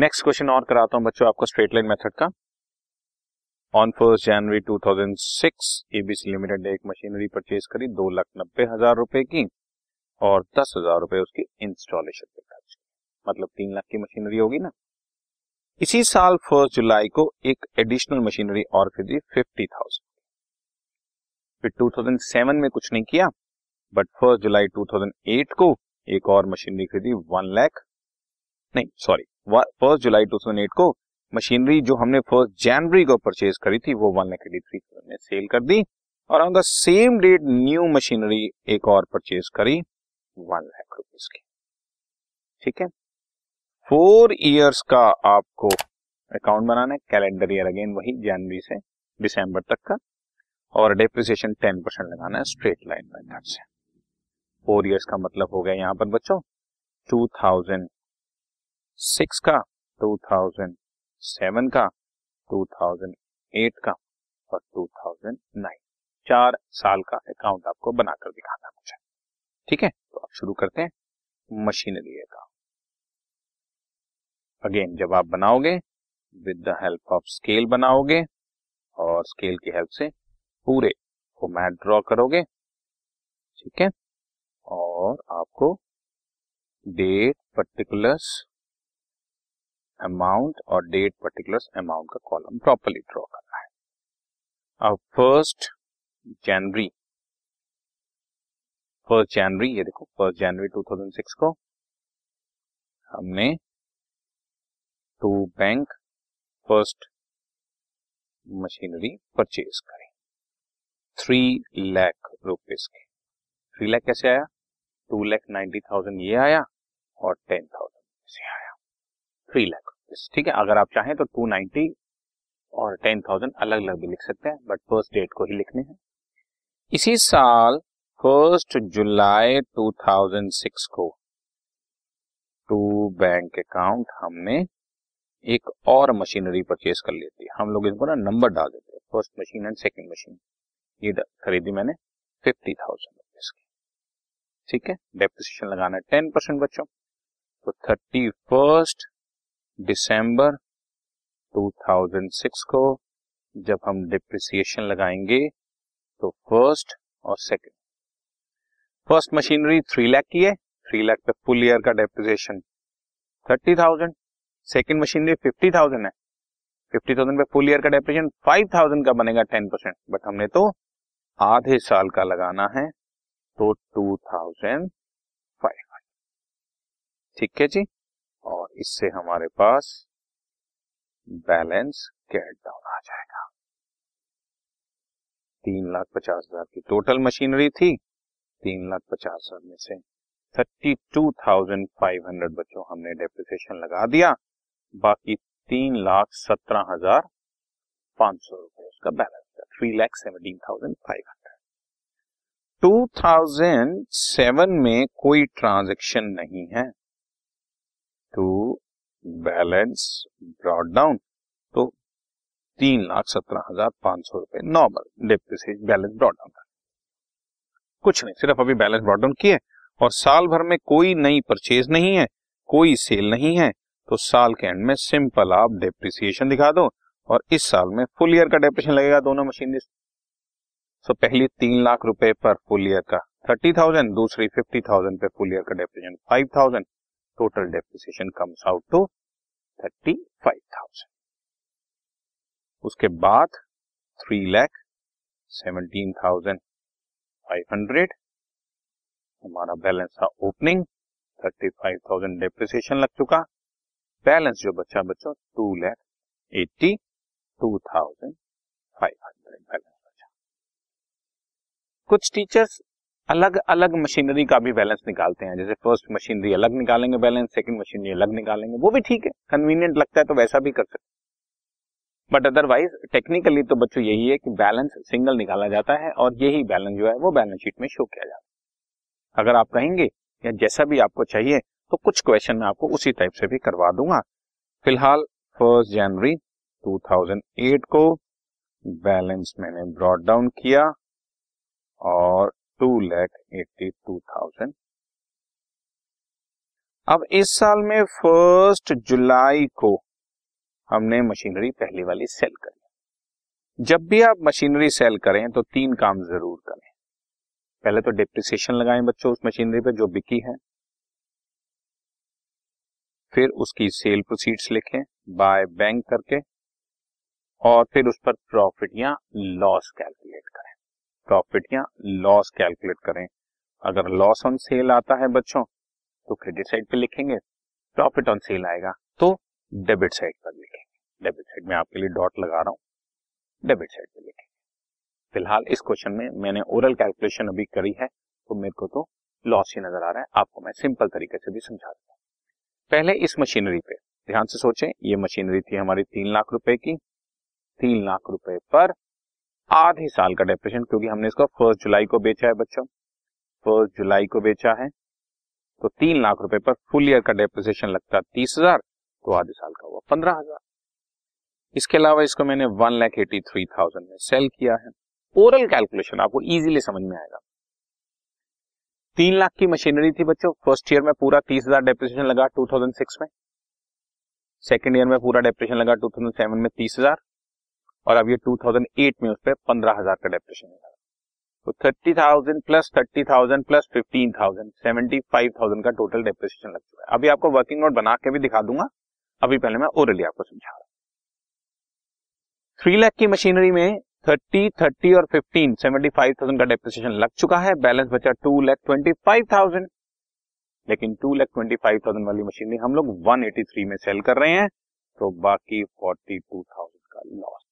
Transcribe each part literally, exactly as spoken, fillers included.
Next question और कराता हूं बच्चों आपको स्ट्रेट लाइन मेथड का। ऑन फर्स्ट जनवरी दो हज़ार छह एबीसी लिमिटेड ने एक मशीनरी परचेज करी दो लाख नब्बे हजार रुपए की और दस हजार रुपए उसकी इंस्टॉलेशन पे खर्च, मतलब तीन लाख की मशीनरी होगी ना। इसी साल फर्स्ट जुलाई को एक एडिशनल मशीनरी और खरीदी फिफ्टी थाउजेंड। फिर दो हज़ार सात में कुछ नहीं किया, बट फर्स्ट जुलाई दो हज़ार आठ को एक और मशीनरी खरीदी वन लाख नहीं सॉरी फर्स्ट जुलाई दो हज़ार आठ को मशीनरी जो हमने फर्स्ट जनवरी को परचेज करी थी वो one lakh eighty three thousand में सेल कर दी और on the same date new machinery एक और परचेज करी वन लाख रुपीज की। ठीक है, फोर इयर्स का आपको अकाउंट बनाना है, कैलेंडर ईयर अगेन वही जनवरी से दिसंबर तक का, और डेप्रिसिएशन टेन परसेंट लगाना है स्ट्रेट लाइन मेथड से। फोर इयर्स का मतलब हो गया यहाँ पर बच्चों टू थाउजेंड सिक्स का, टू थाउजेंड सेवन का, दो हज़ार आठ का और दो हज़ार नौ, चार साल का अकाउंट आपको बनाकर दिखाना मुझे। ठीक है, तो आप शुरू करते हैं मशीनरी अकाउंट। अगेन जब आप बनाओगे with the help of scale बनाओगे और स्केल की हेल्प से पूरे फॉर्मेट ड्रॉ करोगे। ठीक है, और आपको डेट पर्टिकुलर्स अमाउंट और डेट पर्टिकुलर्स अमाउंट का कॉलम प्रॉपर्ली ड्रॉ करना है। अब फर्स्ट जनवरी फर्स्ट जनवरी ये देखो फर्स्ट जनवरी दो हज़ार छह को हमने to bank first machinery purchase करी थ्री लाख रुपीज के। थ्री लाख कैसे आया? टू लाख नाइन्टी थाउजेंड ये आया और टेन थाउजेंड ये आया, थ्री लाख। ठीक है, अगर आप चाहें तो दो सौ नब्बे और दस हज़ार अलग अलग भी लिख सकते हैं, बट फर्स्ट डेट को ही लिखने हैं। इसी साल फर्स्ट जुलाई दो हज़ार छह को टू बैंक अकाउंट हमने एक और मशीनरी परचेज कर लेती है। हम लोग इनको ना नंबर डाल देते हैं, first machine and second machine. ये खरीदी मैंने फिफ्टी थाउजेंड रुपीज की। ठीक है, डेप्रिसिएशन लगाना टेन परसेंट बच्चों, तो थर्टी फर्स्ट दिसंबर दो हज़ार छह को जब हम डिप्रिसिएशन लगाएंगे तो फर्स्ट और second, first machinery three lakh की है, थ्री लाख पे फुल ईयर का डिप्रिसिएशन तीस हज़ार, सेकंड मशीनरी पचास हज़ार है, पचास हज़ार पे फुल ईयर का डिप्रिसिएशन पाँच हज़ार का बनेगा दस परसेंट, बट हमने तो आधे साल का लगाना है तो दो हज़ार पाँच सौ। ठीक है जी, और इससे हमारे पास बैलेंस कैट डाउन आ जाएगा। तीन लाख पचास हजार की टोटल मशीनरी थी, तीन लाख पचास हजार में से thirty two thousand five hundred बच्चों हमने डेप्रिसिएशन लगा दिया, बाकी तीन लाख सत्रह हजार पांच सौ रुपए उसका बैलेंस था, three lakh seventeen thousand five hundred. Two thousand seven में कोई ट्रांजेक्शन नहीं है टू बैलेंस ब्रॉड डाउन, तो तीन लाख सत्रह हजार पांच सौ रुपए normal depreciation balance brought down, कुछ नहीं, सिर्फ अभी बैलेंस ब्रॉड डाउन किए। और साल भर में कोई नई परचेज नहीं है, कोई सेल नहीं है, तो साल के एंड में सिंपल आप डेप्रिसिएशन दिखा दो और इस साल में फुल ईयर का डेप्रिसिएशन लगेगा दोनों मशीनरी। सो पहली तीन लाख रुपए पर फुल ईयर का थर्टी थाउजेंड दूसरी फिफ्टी थाउजेंड पे फुल ईयर का depreciation five thousand, total depreciation comes out to thirty five thousand. उसके बाद three lakh seventeen thousand five hundred हमारा बैलेंस था opening, thirty five thousand depreciation लग चुका, बैलेंस जो बच्चा बच्चों two lakh eighty two thousand five hundred balance बचा। कुछ टीचर्स अलग अलग मशीनरी का भी बैलेंस निकालते हैं, जैसे फर्स्ट मशीनरी अलग निकालेंगे बैलेंस, सेकंड मशीनरी अलग निकालेंगे, वो भी ठीक है, कन्वीनियंट लगता है तो वैसा भी कर सकते, बट अदरवाइज टेक्निकली तो बच्चों यही है कि बैलेंस सिंगल निकाला जाता है और यही बैलेंस जो है वो बैलेंस शीट में शो किया जाता है। अगर आप कहेंगे या जैसा भी आपको चाहिए तो कुछ क्वेश्चन मैं आपको उसी टाइप से भी करवा दूंगा। फिलहाल फर्स्ट जनवरी दो हज़ार आठ को बैलेंस मैंने ब्रॉड डाउन किया और two lakh eighty two thousand अब इस साल में फर्स्ट जुलाई को हमने मशीनरी पहली वाली सेल करी। जब भी आप मशीनरी सेल करें तो तीन काम जरूर करें। पहले तो डिप्रिसिएशन लगाएं बच्चों उस मशीनरी पे जो बिकी है, फिर उसकी सेल प्रोसीड्स लिखें बाय बैंक करके, और फिर उस पर प्रॉफिट या लॉस कैलकुलेट करें। प्रॉफिट या लॉस कैलकुलेट करें अगर लॉस ऑन सेल आता है बच्चों तो क्रेडिट साइड पे लिखेंगे, प्रॉफिट ऑन सेल आएगा तो डेबिट साइड पर लिखेंगे। डेबिट साइड में आपके लिए डॉट लगा रहा हूं, डेबिट साइड पे लिखेंगे। फिलहाल इस क्वेश्चन में मैंने ओरल कैलकुलेशन अभी करी है तो मेरे को तो लॉस ही नजर आ रहा है, आपको मैं सिंपल तरीके से भी समझा दूंगा। पहले इस मशीनरी पे ध्यान से सोचें, ये मशीनरी थी हमारी तीन लाख रुपए की। तीन लाख रुपए पर आधे साल का डेप्रिसिएशन, क्योंकि हमने इसको फर्स्ट जुलाई को बेचा है बच्चों, फर्स्ट जुलाई को बेचा है तो तीन लाख रुपए पर फुल ईयर का डेप्रिसिएशन लगता तीस हजार तो आधे साल का हुआ पंद्रह हजार। इसके अलावा इसको मैंने one lakh eighty three thousand में सेल किया है। ओरल कैलकुलेशन आपको इजीली समझ में आएगा। तीन लाख की मशीनरी थी बच्चों, फर्स्ट ईयर में पूरा तीस हजार डेप्रिसिएशन लगा दो हज़ार छह में, सेकंड ईयर में पूरा डेप्रिसिएशन लगा दो हज़ार सात में तीस हजार, और अब ये दो हज़ार आठ में उस पर पंद्रह हजार का डेप्रिसिएशन लगा, तो thirty thousand plus thirty thousand plus fifteen thousand seventy five thousand का टोटल डेप्रिसिएशन लग चुका है। अभी आपको वर्किंग नोट बना के भी दिखा दूंगा, अभी पहले मैं ओरली आपको समझा रहा हूँ। थ्री लाख की मशीनरी में थर्टी, थर्टी और फिफ्टीन, पचहत्तर हज़ार का डेप्रिसिएशन लग चुका है, बैलेंस बचा दो लाख पच्चीस हज़ार। लेकिन दो लाख पच्चीस हज़ार वाली मशीनरी हम लोग एक सौ तिरासी में सेल कर रहे हैं तो बाकी बयालीस हज़ार का लॉस।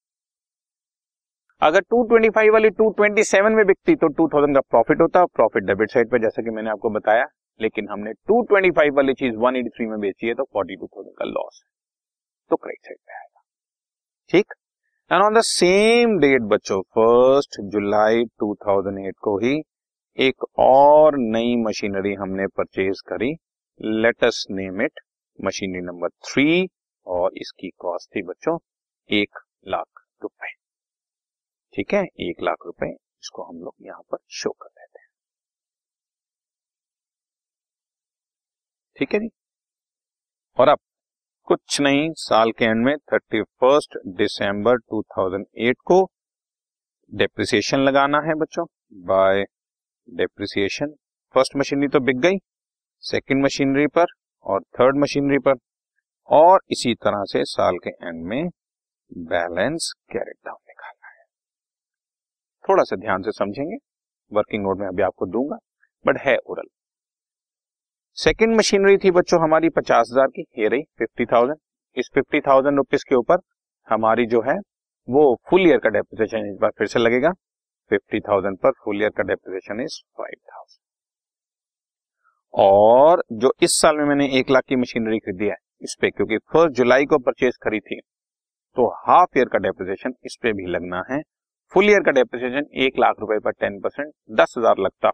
अगर दो सौ पच्चीस वाली दो सौ सत्ताईस में बिकती तो दो हज़ार का प्रॉफिट होता, प्रॉफिट डेबिट साइड पे जैसा कि मैंने आपको बताया, लेकिन हमने दो सौ पच्चीस वाली चीज एक सौ तिरासी में बेची है तो बयालीस हज़ार का लॉस है, तो क्रेडिट साइड पे आएगा। ठीक। And on the same date बच्चों फर्स्ट जुलाई दो हज़ार आठ को ही एक और नई मशीनरी हमने परचेज करी, let us name it machinery number three, और इसकी कॉस्ट थी बच्चों एक लाख रुपए। ठीक है, एक लाख रुपए इसको हम लोग यहाँ पर शो कर देते हैं। ठीक है जी। और अब कुछ नहीं, साल के एंड में थर्टी फर्स्ट डिसम्बर दो हज़ार आठ को डेप्रिसिएशन लगाना है बच्चों बाय डेप्रिसिएशन। फर्स्ट मशीनरी तो बिक गई, सेकंड मशीनरी पर और थर्ड मशीनरी पर, और इसी तरह से साल के एंड में बैलेंस कैरेट डाउन निकालना है। थोड़ा सा ध्यान से समझेंगे, वर्किंग नोट में अभी आपको दूंगा बट है ओरल। सेकेंड मशीनरी थी बच्चों हमारी पचास हजार की, ये रही फिफ्टी थाउजेंड। इस फिफ्टी थाउजेंड रुपीज के ऊपर हमारी जो है वो फुल ईयर का डेप्रिसिएशन इस बार फिर से लगेगा। फिफ्टी थाउजेंड पर फुल ईयर का डेप्रिसिएशन इज फाइव थाउजेंड। और जो इस साल में मैंने एक लाख की मशीनरी खरीदी है इस पे, क्योंकि फर्स्ट जुलाई को परचेज करी थी तो हाफ ईयर का डेप्रिसिएशन इस पे भी लगना है। फुल ईयर का डेप्रिसिएशन एक लाख रुपए पर टेन परसेंट दस हजार लगता,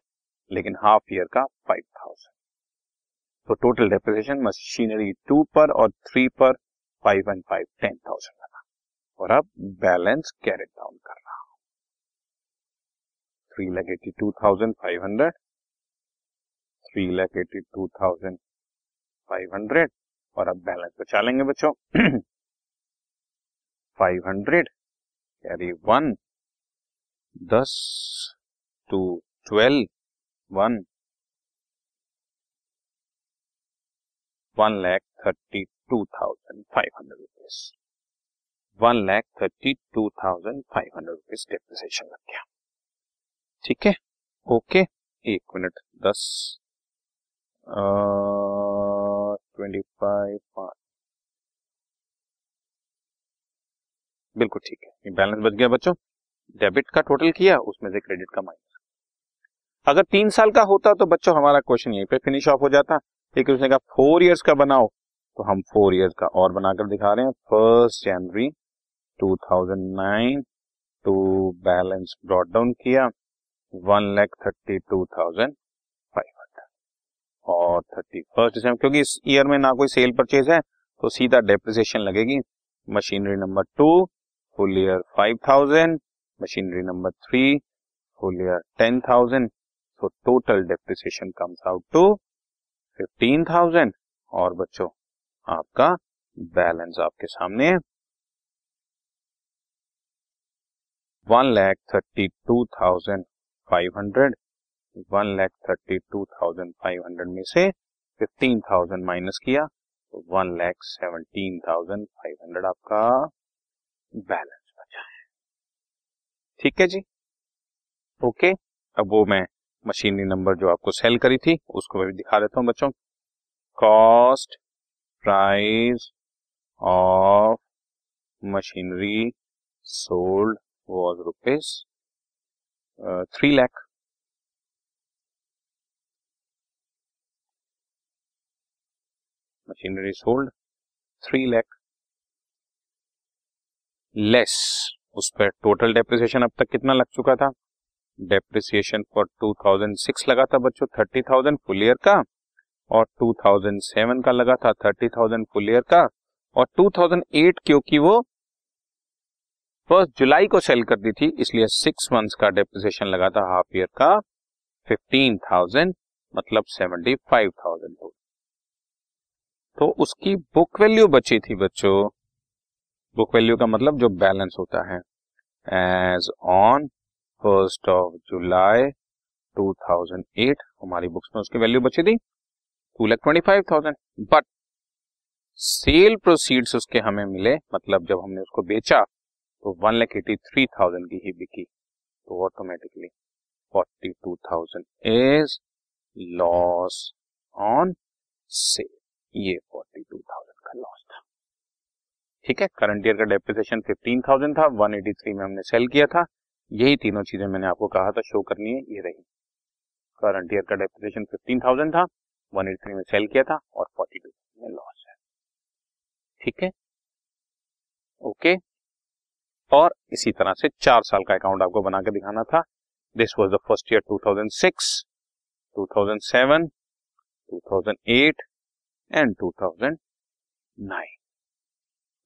लेकिन हाफ ईयर का फाइव थाउजेंड, तो टोटल डेप्रिसिएशन मशीनरी टू पर और थ्री पर five and five ten thousand लगा। और अब बैलेंस कैरेट डाउन कर रहा हूं, three lakh eighty two thousand five hundred three lakh eighty two thousand five hundred और अब बैलेंस बचा लेंगे बच्चों फाइव हंड्रेड कैरी वन दस two twelve one one lakh thirty two thousand five hundred rupees, one lakh thirty two thousand five hundred rupees depreciation लग गया। ठीक है, ओके। एक मिनट, दस ट्वेंटी फाइव बिल्कुल ठीक है, बैलेंस बच गया बच्चों। डेबिट का टोटल किया, उसमें से क्रेडिट का माइनस। अगर तीन साल का होता तो बच्चों हमारा क्वेश्चन यहीं पे फिनिश ऑफ हो जाता, लेकिन उसने कहा फोर इयर्स का बनाओ तो हम फोर इयर्स का और बनाकर दिखा रहे हैं। फर्स्ट जनवरी दो हज़ार नौ टू बैलेंस ब्रॉट डाउन किया one lakh thirty two thousand five hundred और थर्टी फर्स्ट दिसंबर, क्योंकि इस ईयर में ना कोई सेल परचेज है तो सीधा डेप्रिसिएशन लगेगी। Machinery number two full year five thousand, machinery number three full year ten thousand, so total depreciation comes out to fifteen thousand और बच्चों आपका बैलेंस आपके सामने है one lakh thirty two thousand five hundred one lakh thirty two thousand five hundred में से fifteen thousand minus किया तो one lakh seventeen thousand five hundred आपका बैलेंस बचा है। ठीक है जी, ओके। अब वो मैं मशीनरी नंबर जो आपको सेल करी थी उसको मैं भी दिखा देता हूँ बच्चों। Cost price of machinery sold was rupees three lakh machinery sold three lakh less उस पर टोटल डेप्रिसिएशन अब तक कितना लग चुका था? Depreciation for two thousand six लगा था बच्चों थर्टी थाउजेंड फुल ईयर का और टू थाउजेंड सेवन का लगा था थर्टी थाउजेंड फुल ईयर का और टू थाउजेंड एट क्योंकि वो फर्स्ट जुलाई को सेल कर दी थी इसलिए सिक्स मंथ्स का डेप्रिसिएशन लगा था हाफ ईयर का फिफ्टीन थाउजेंड मतलब सेवेंटी फाइव थाउजेंड। तो उसकी बुक वैल्यू बची थी बच्चों, बुक वैल्यू का मतलब जो बैलेंस होता है as on first of July two thousand eight हमारी बुक्स में उसकी वैल्यू बची थी two lakh twenty five thousand. But sale proceeds उसके हमें मिले मतलब जब हमने उसको बेचा तो one lakh eighty three thousand की ही बिकी तो automatically forty two thousand is loss on sale. ये फोर्टी टू थाउजेंड का लॉस था। ठीक है, करंट ईयर का डेप्रिसिएशन फिफ्टीन थाउजेंड था, वन एटी थ्री में हमने सेल किया था। यही तीनों चीजें मैंने आपको कहा था शो करनी है, ये रही। करंट ईयर का डेप्रिसिएशन फिफ्टीन थाउजेंड था, वन एटी थ्री में सेल किया था और फोर्टी टू में लॉस है। ठीक है, ओके। और इसी तरह से चार साल का अकाउंट आपको बना के दिखाना था। This was the first year two thousand six, two thousand seven, two thousand eight and two thousand nine,